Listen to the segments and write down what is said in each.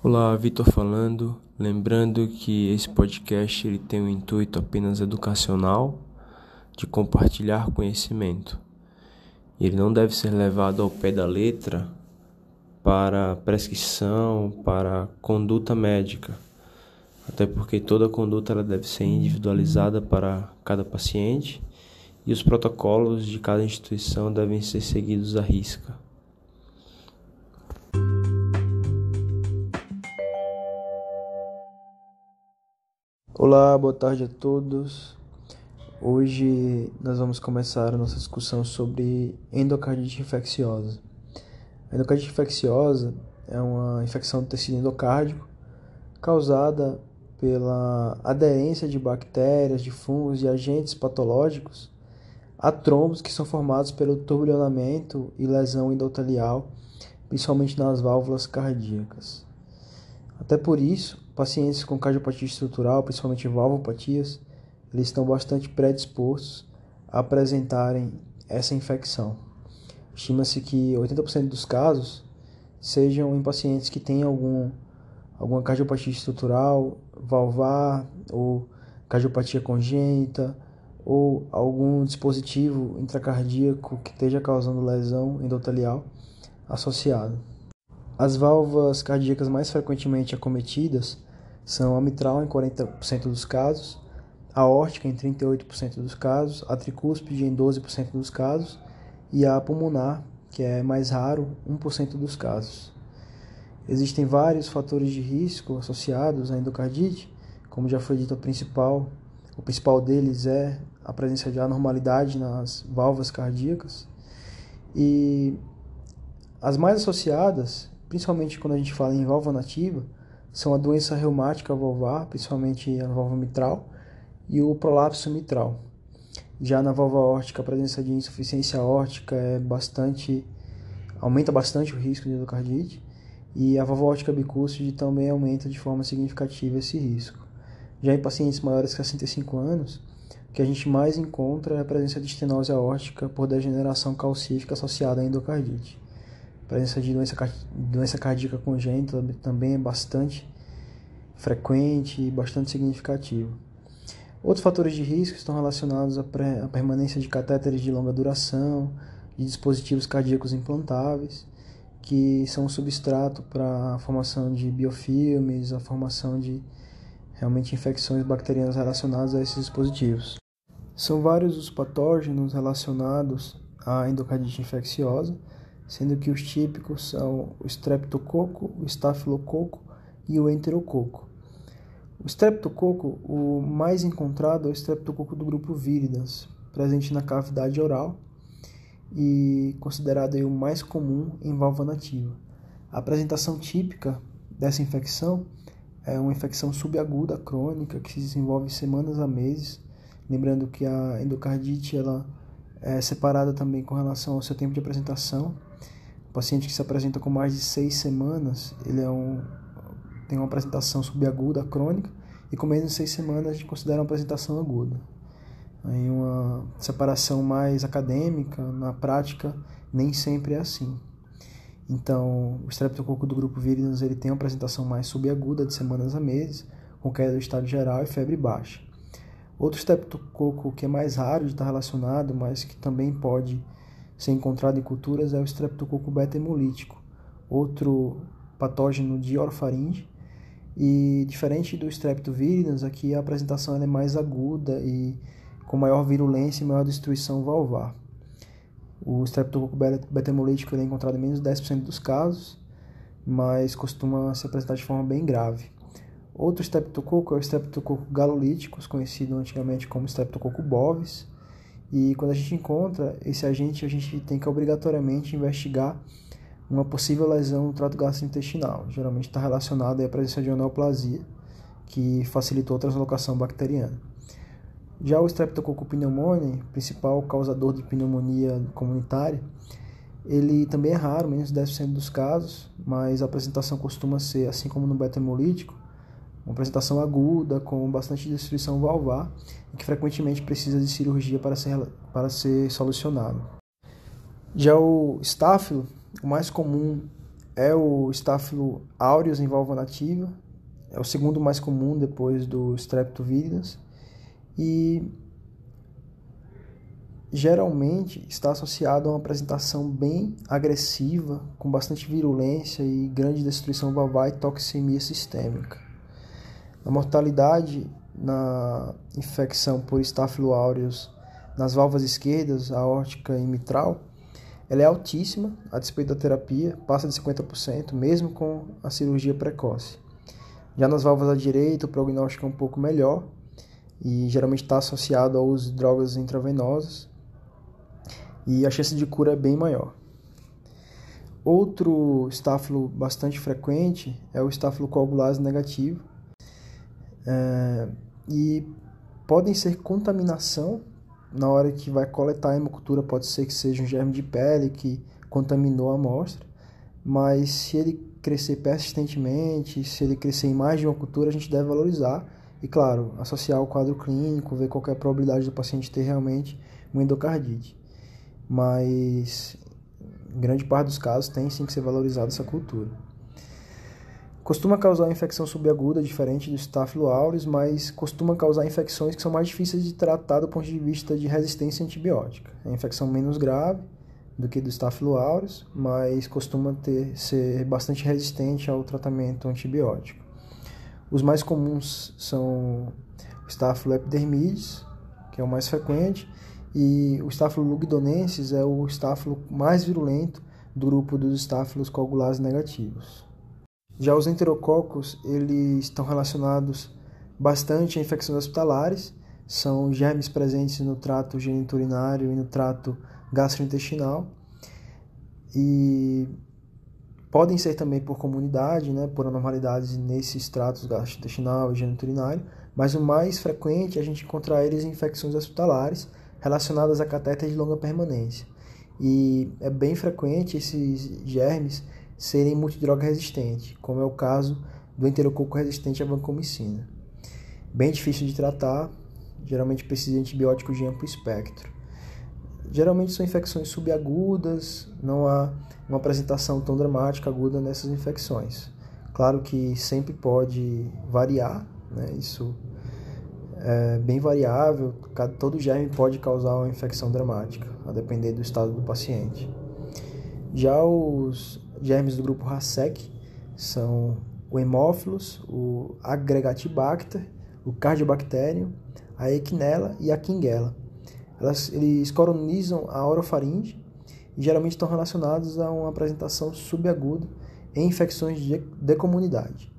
Olá, Vitor falando. Lembrando que esse podcast ele tem um intuito apenas educacional de compartilhar conhecimento. Ele não deve ser levado ao pé da letra para prescrição, para conduta médica. Até porque toda conduta ela deve ser individualizada para cada paciente e os protocolos de cada instituição devem ser seguidos à risca. Olá, boa tarde a todos. Hoje nós vamos começar a nossa discussão sobre endocardite infecciosa. A endocardite infecciosa é uma infecção do tecido endocárdico causada pela aderência de bactérias, de fungos e agentes patológicos a trombos que são formados pelo turbilhonamento e lesão endotelial, principalmente nas válvulas cardíacas. Até por isso, pacientes com cardiopatia estrutural, principalmente valvopatias, eles estão bastante predispostos a apresentarem essa infecção. Estima-se que 80% dos casos sejam em pacientes que têm alguma cardiopatia estrutural, valvar, ou cardiopatia congênita, ou algum dispositivo intracardíaco que esteja causando lesão endotelial associado. As válvulas cardíacas mais frequentemente acometidas são a mitral em 40% dos casos, a aórtica em 38% dos casos, a tricúspide em 12% dos casos e a pulmonar, que é mais raro, 1% dos casos. Existem vários fatores de risco associados à endocardite, como já foi dito, o principal deles é a presença de anormalidade nas válvulas cardíacas. E as mais associadas, principalmente quando a gente fala em válvula nativa, são a doença reumática valvar, principalmente a válvula mitral, e o prolapso mitral. Já na válvula aórtica, a presença de insuficiência aórtica aumenta bastante o risco de endocardite. E a válvula aórtica bicúspide também aumenta de forma significativa esse risco. Já em pacientes maiores que 65 anos, o que a gente mais encontra é a presença de estenose aórtica por degeneração calcífica associada à endocardite. A presença de doença cardíaca congênita também é bastante frequente e bastante significativa. Outros fatores de risco estão relacionados à permanência de catéteres de longa duração, de dispositivos cardíacos implantáveis, que são um substrato para a formação de biofilmes, a formação de realmente infecções bacterianas relacionadas a esses dispositivos. São vários os patógenos relacionados à endocardite infecciosa, sendo que os típicos são o streptococo, o estafilococo e o enterococo. O streptococo, o mais encontrado, é o streptococo do grupo viridans, presente na cavidade oral, e considerado aí o mais comum em válvula nativa. A apresentação típica dessa infecção é uma infecção subaguda crônica que se desenvolve semanas a meses. Lembrando que a endocardite ela é separada também com relação ao seu tempo de apresentação. O paciente que se apresenta com mais de 6 semanas, ele tem uma apresentação subaguda crônica, e com menos de 6 semanas a gente considera uma apresentação aguda. Em uma separação mais acadêmica, na prática, nem sempre é assim. Então, o streptococo do grupo viridans ele tem uma apresentação mais subaguda, de semanas a meses, com queda do estado geral e febre baixa. Outro streptococo que é mais raro de estar relacionado, mas que também pode ser encontrado em culturas, é o streptococo beta-hemolítico, outro patógeno de orofaringe. E, diferente do streptoviridans, aqui a apresentação ela é mais aguda e com maior virulência e maior destruição valvar. O streptococo beta-hemolítico é encontrado em menos de 10% dos casos, mas costuma se apresentar de forma bem grave. Outro streptococo é o streptococo galolítico, conhecido antigamente como streptococo bovis, e quando a gente encontra esse agente, a gente tem que obrigatoriamente investigar uma possível lesão no trato gastrointestinal. Geralmente está relacionada à presença de neoplasia, que facilitou a translocação bacteriana. Já o Streptococo pneumoniae, principal causador de pneumonia comunitária, ele também é raro, menos de 10% dos casos, mas a apresentação costuma ser, assim como no beta-hemolítico, uma apresentação aguda, com bastante destruição valvar, e que frequentemente precisa de cirurgia para ser solucionado. Já o estáfilo, o mais comum é o Staphylococcus aureus em válvula nativa, é o segundo mais comum depois do Streptococcus viridans, e geralmente está associado a uma apresentação bem agressiva, com bastante virulência e grande destruição valvar e toxemia sistêmica. A mortalidade na infecção por Staphylococcus aureus nas válvulas esquerdas, aórtica e mitral, ela é altíssima, a despeito da terapia, passa de 50%, mesmo com a cirurgia precoce. Já nas válvulas à direita, o prognóstico é um pouco melhor e geralmente está associado ao uso de drogas intravenosas e a chance de cura é bem maior. Outro estáfilo bastante frequente é o estáfilo coagulase negativo e podem ser contaminação. Na hora que vai coletar a hemocultura, pode ser que seja um germe de pele que contaminou a amostra, mas se ele crescer persistentemente, se ele crescer em mais de uma cultura, a gente deve valorizar e, claro, associar ao quadro clínico, ver qual é a probabilidade do paciente ter realmente uma endocardite. Mas, em grande parte dos casos, tem sim que ser valorizada essa cultura. Costuma causar infecção subaguda, diferente do Staphylococcus aureus, mas costuma causar infecções que são mais difíceis de tratar do ponto de vista de resistência antibiótica. É uma infecção menos grave do que do Staphylococcus aureus, mas costuma ser bastante resistente ao tratamento antibiótico. Os mais comuns são o Staphylococcus epidermidis, que é o mais frequente, e o Staphylococcus lugdunensis é o estáfilo mais virulento do grupo dos estáfilos coagulases negativos. Já os enterococos, eles estão relacionados bastante a infecções hospitalares, são germes presentes no trato geniturinário e no trato gastrointestinal, e podem ser também por comunidade, né, por anormalidades nesses tratos gastrointestinal e geniturinário, mas o mais frequente é a gente encontrar eles em infecções hospitalares relacionadas a catéteres de longa permanência. E é bem frequente esses germes serem multidroga resistentes, como é o caso do enterococo resistente à vancomicina. Bem difícil de tratar, geralmente precisa de antibióticos de amplo espectro. Geralmente são infecções subagudas, não há uma apresentação tão dramática aguda nessas infecções. Claro que sempre pode variar, né? Isso é bem variável, todo germe pode causar uma infecção dramática, a depender do estado do paciente. Já os germes do grupo HACEK são o Haemophilus, o Agregatibacter, o Cardiobacterium, a Eikenella e a Kingella. Eles colonizam a orofaringe e geralmente estão relacionados a uma apresentação subaguda em infecções de comunidade.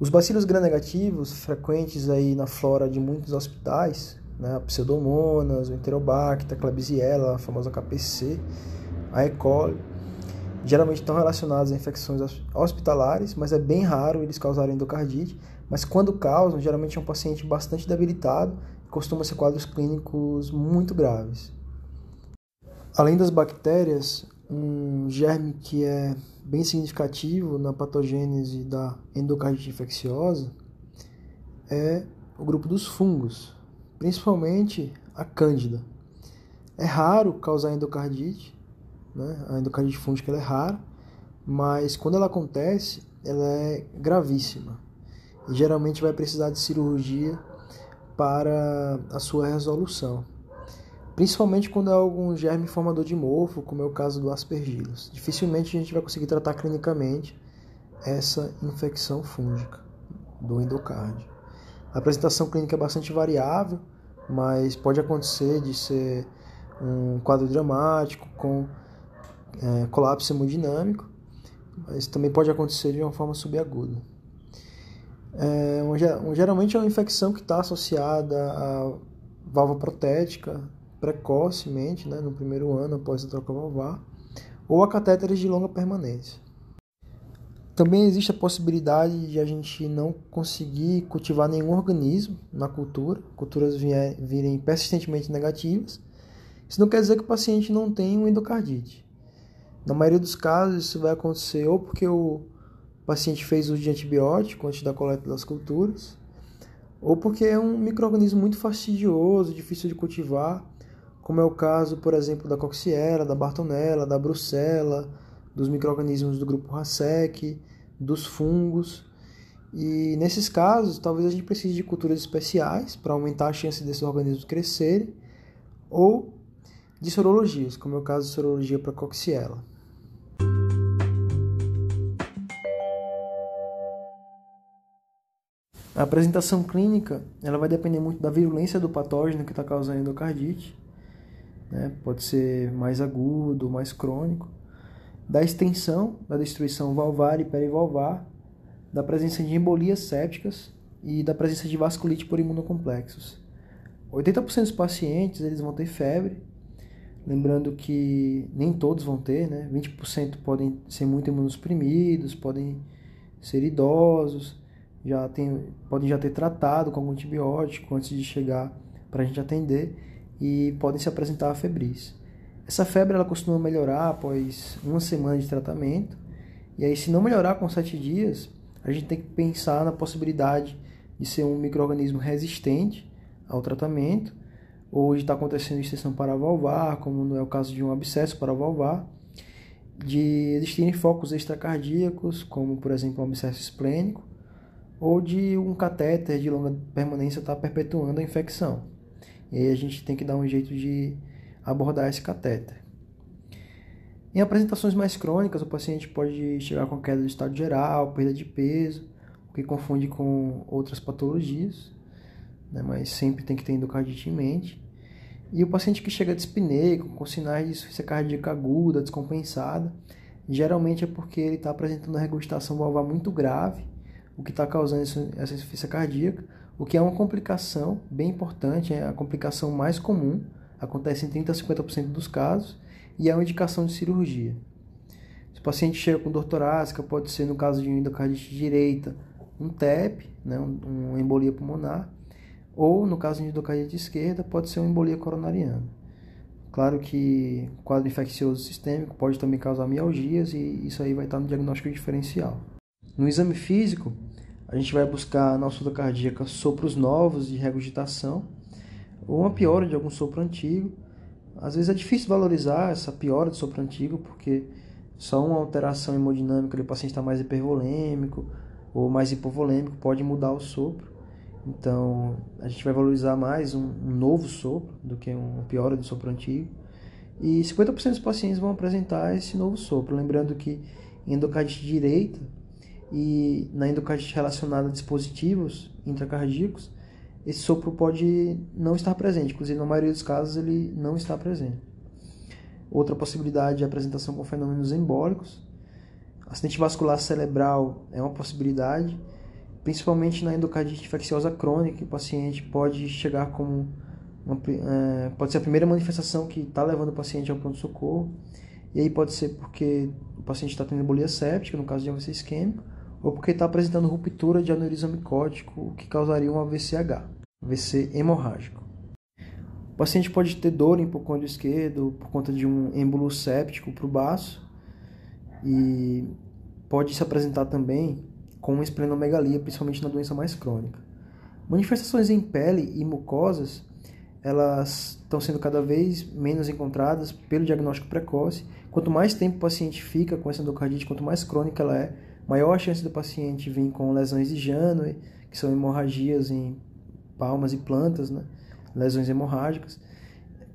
Os bacilos gram-negativos, frequentes aí na flora de muitos hospitais, né, a Pseudomonas, o Enterobacter, a Klebsiella, a famosa KPC, a E. coli, geralmente estão relacionados a infecções hospitalares, mas é bem raro eles causarem endocardite, mas quando causam, geralmente é um paciente bastante debilitado e costuma ser quadros clínicos muito graves. Além das bactérias, um germe que é bem significativo na patogênese da endocardite infecciosa é o grupo dos fungos, principalmente a cândida. É raro causar endocardite, né? A endocardite fúngica é rara, mas quando ela acontece, ela é gravíssima e geralmente vai precisar de cirurgia para a sua resolução, principalmente quando é algum germe formador de mofo, como é o caso do aspergillus. Dificilmente a gente vai conseguir tratar clinicamente essa infecção fúngica do endocárdio. A apresentação clínica é bastante variável, mas pode acontecer de ser um quadro dramático com colapso hemodinâmico, mas também pode acontecer de uma forma subaguda. Geralmente é uma infecção que está associada à válvula protética precocemente, né, no primeiro ano após a troca valvar, ou a catéteres de longa permanência. Também existe a possibilidade de a gente não conseguir cultivar nenhum organismo na cultura, culturas virem persistentemente negativas. Isso não quer dizer que o paciente não tenha um endocardite. Na maioria dos casos, isso vai acontecer ou porque o paciente fez uso de antibiótico antes da coleta das culturas, ou porque é um micro-organismo muito fastidioso, difícil de cultivar, como é o caso, por exemplo, da Coxiella, da Bartonella, da Brucella, dos micro-organismos do grupo HACEK, dos fungos. E nesses casos, talvez a gente precise de culturas especiais para aumentar a chance desses organismos crescerem, ou de sorologias, como é o caso de sorologia para Coxiella. A apresentação clínica ela vai depender muito da virulência do patógeno que está causando a endocardite, né? Pode ser mais agudo, mais crônico, da extensão da destruição valvar e perivalvar, da presença de embolias sépticas e da presença de vasculite por imunocomplexos. 80% dos pacientes eles vão ter febre, lembrando que nem todos vão ter, né? 20% podem ser muito imunossuprimidos, podem ser idosos, podem já ter tratado com algum antibiótico antes de chegar para a gente atender e podem se apresentar febris. Essa febre ela costuma melhorar após uma semana de tratamento e aí se não melhorar com 7 dias, a gente tem que pensar na possibilidade de ser um micro-organismo resistente ao tratamento ou de estar acontecendo extensão paravalvar, como não é o caso de um abscesso paravalvar, de existirem focos extracardíacos, como por exemplo um abscesso esplênico, ou de um catéter de longa permanência estar perpetuando a infecção. E aí a gente tem que dar um jeito de abordar esse catéter. Em apresentações mais crônicas, o paciente pode chegar com queda do estado geral, perda de peso, o que confunde com outras patologias, né? Mas sempre tem que ter endocardite em mente. E o paciente que chega dispneico, com sinais de insuficiência cardíaca aguda, descompensada, geralmente é porque ele está apresentando uma regurgitação valvar muito grave, o que está causando essa insuficiência cardíaca, o que é uma complicação bem importante, é a complicação mais comum, acontece em 30% a 50% dos casos, e é uma indicação de cirurgia. Se o paciente chega com dor torácica, pode ser, no caso de endocardite direita, um TEP, né, uma embolia pulmonar, ou, no caso de endocardite esquerda, pode ser uma embolia coronariana. Claro que o quadro infeccioso sistêmico pode também causar mialgias, e isso aí vai estar no diagnóstico diferencial. No exame físico, a gente vai buscar na ausculta cardíaca sopros novos de regurgitação, ou uma piora de algum sopro antigo. Às vezes é difícil valorizar essa piora de sopro antigo, porque só uma alteração hemodinâmica, o paciente está mais hipervolêmico ou mais hipovolêmico, pode mudar o sopro. Então, a gente vai valorizar mais um novo sopro do que uma piora do sopro antigo. E 50% dos pacientes vão apresentar esse novo sopro. Lembrando que em endocardite direita e na endocardite relacionada a dispositivos intracardíacos, esse sopro pode não estar presente, inclusive na maioria dos casos ele não está presente. Outra possibilidade é a apresentação com fenômenos embólicos. Acidente vascular cerebral é uma possibilidade, principalmente na endocardite infecciosa crônica, o paciente pode chegar como pode ser a primeira manifestação que está levando o paciente ao pronto-socorro, e aí pode ser porque o paciente está tendo embolia séptica, no caso de AVC isquêmico, ou porque está apresentando ruptura de aneurisma micótico, o que causaria um AVCH, AVC hemorrágico. O paciente pode ter dor em hipocôndrio esquerdo por conta de um êmbolo séptico para o baço e pode se apresentar também com uma esplenomegalia, principalmente na doença mais crônica. Manifestações em pele e mucosas, elas estão sendo cada vez menos encontradas pelo diagnóstico precoce. Quanto mais tempo o paciente fica com essa endocardite, quanto mais crônica ela é, maior a chance do paciente vir com lesões de Janoway, que são hemorragias em palmas e plantas, né? Lesões hemorrágicas,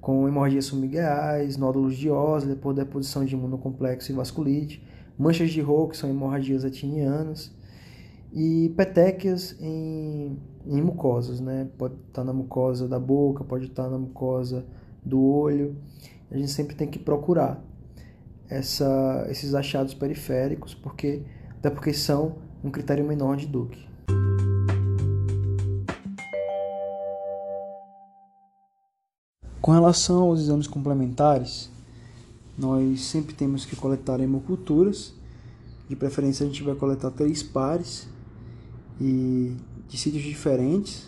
com hemorragias submiguais, nódulos de Osler por deposição de imunocomplexo e vasculite, manchas de Roux, que são hemorragias etnianas, e petequias em mucosas, né? Pode estar na mucosa da boca, pode estar na mucosa do olho. A gente sempre tem que procurar esses achados periféricos, até porque são um critério menor de Duke. Com relação aos exames complementares, nós sempre temos que coletar hemoculturas, de preferência a gente vai coletar 3 pares e de sítios diferentes.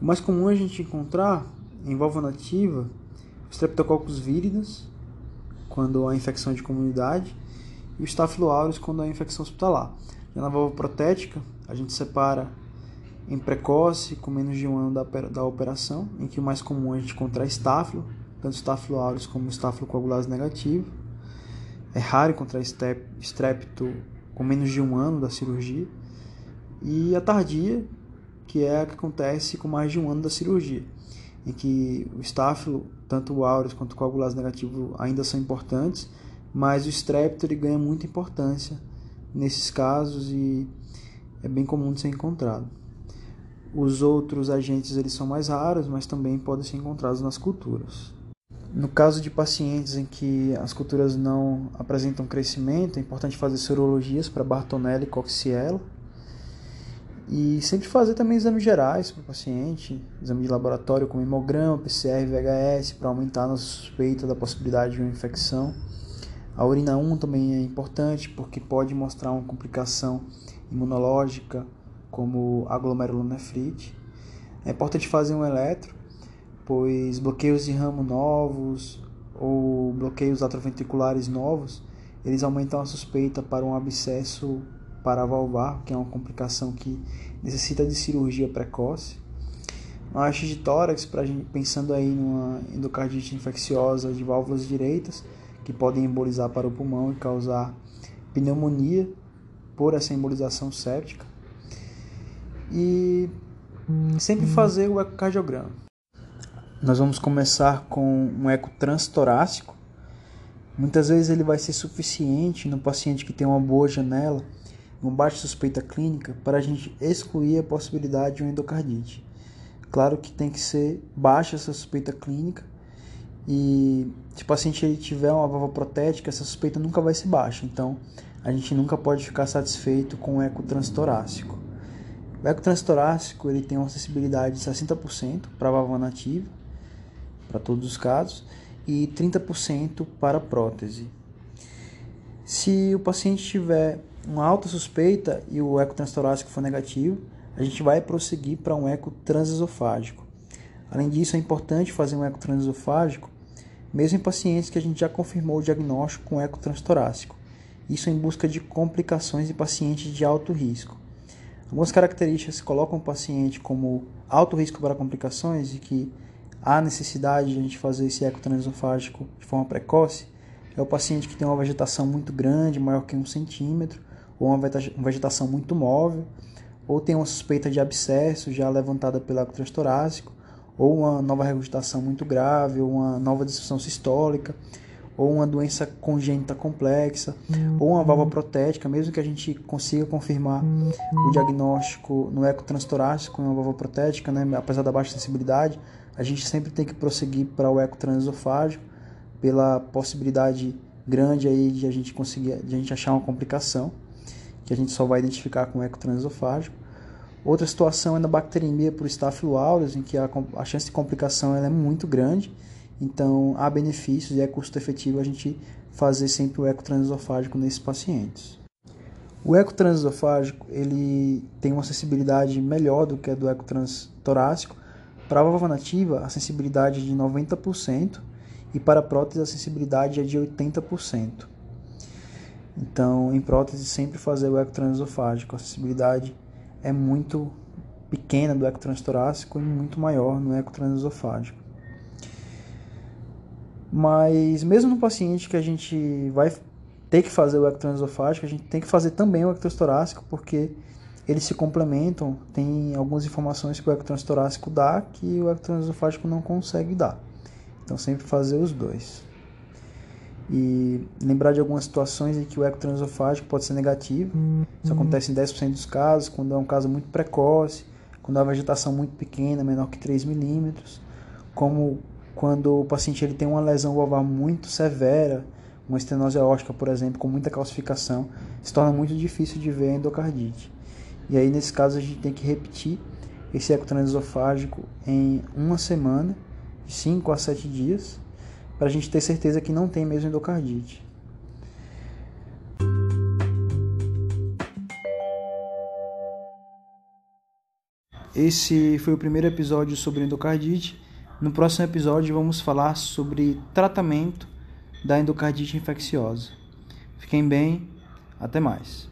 O mais comum a gente encontrar em válvula nativa, Streptococcus viridans, quando há infecção de comunidade, e o Staphylococcus aureus quando há infecção hospitalar. Já na válvula protética, a gente separa em precoce, com menos de um ano da operação, em que o mais comum a gente encontrar estáfilo, tanto Staphylococcus aureus como Staphylococcus coagulase negativo. É raro encontrar estrepto com menos de um ano da cirurgia. E a tardia, que é a que acontece com mais de um ano da cirurgia, em que o estáfilo, tanto o aureus quanto o coagulase negativo, ainda são importantes, mas o estrepto ele ganha muita importância nesses casos e é bem comum de ser encontrado. Os outros agentes eles são mais raros, mas também podem ser encontrados nas culturas. No caso de pacientes em que as culturas não apresentam crescimento, é importante fazer sorologias para Bartonella e Coxiella. E sempre fazer também exames gerais para o paciente, exame de laboratório como hemograma, PCR, VHS, para aumentar a nossa suspeita da possibilidade de uma infecção. A urina 1 também é importante porque pode mostrar uma complicação imunológica, como glomerulonefrite. É importante fazer um eletro, pois bloqueios de ramo novos ou bloqueios atroventriculares novos, eles aumentam a suspeita para um abscesso paravalvar, que é uma complicação que necessita de cirurgia precoce. Uma haste de tórax, pensando aí numa endocardite infecciosa de válvulas direitas, que podem embolizar para o pulmão e causar pneumonia por essa embolização séptica. E sempre fazer o ecocardiograma. Nós vamos começar com um eco transtorácico. Muitas vezes ele vai ser suficiente no paciente que tem uma boa janela, uma baixa suspeita clínica, para a gente excluir a possibilidade de uma endocardite. Claro que tem que ser baixa essa suspeita clínica e se o paciente ele tiver uma válvula protética, essa suspeita nunca vai ser baixa. Então, a gente nunca pode ficar satisfeito com o eco transtorácico. O eco transtorácico ele tem uma sensibilidade de 60% para a valva nativa, para todos os casos, e 30% para a prótese. Se o paciente tiver uma alta suspeita e o eco transtorácico for negativo, a gente vai prosseguir para um eco transesofágico. Além disso, é importante fazer um eco transesofágico, mesmo em pacientes que a gente já confirmou o diagnóstico com eco transtorácico. Isso em busca de complicações em pacientes de alto risco. Algumas características que colocam o paciente como alto risco para complicações e que há necessidade de a gente fazer esse eco transesofágico de forma precoce é o paciente que tem uma vegetação muito grande, maior que 1 centímetro, ou uma vegetação muito móvel, ou tem uma suspeita de abscesso já levantada pelo eco transtorácico, ou uma nova regurgitação muito grave, ou uma nova disfunção sistólica, ou uma doença congênita complexa, ou uma válvula protética, mesmo que a gente consiga confirmar o diagnóstico no eco transtorácico em uma válvula protética, né? Apesar da baixa sensibilidade, a gente sempre tem que prosseguir para o eco transesofágico, pela possibilidade grande aí de a gente achar uma complicação, que a gente só vai identificar com o eco transesofágico. Outra situação é na bacteremia por Staphylo aureus, em que a chance de complicação ela é muito grande, então há benefícios e é custo efetivo a gente fazer sempre o eco transesofágico nesses pacientes. O eco transesofágico ele tem uma sensibilidade melhor do que a do eco transtorácico. Para a válvula nativa, a sensibilidade é de 90%, e para a prótese a sensibilidade é de 80%. Então, em prótese, sempre fazer o eco transesofágico. A sensibilidade é muito pequena do eco transtorácico e muito maior no eco transesofágico. Mas, mesmo no paciente que a gente vai ter que fazer o eco transesofágico, a gente tem que fazer também o eco transtorácico, porque eles se complementam, tem algumas informações que o eco transtorácico dá que o eco transesofágico não consegue dar. Então, sempre fazer os dois. E lembrar de algumas situações em que o eco transesofágico pode ser negativo. Isso acontece em 10% dos casos, quando é um caso muito precoce, quando há vegetação muito pequena, menor que 3 milímetros, como quando o paciente ele tem uma lesão valvar muito severa, uma estenose aórtica, por exemplo, com muita calcificação, se torna muito difícil de ver a endocardite. E aí, nesse caso, a gente tem que repetir esse eco transesofágico em uma semana, de 5 a 7 dias, para a gente ter certeza que não tem mesmo endocardite. Esse foi o primeiro episódio sobre endocardite. No próximo episódio vamos falar sobre tratamento da endocardite infecciosa. Fiquem bem, até mais.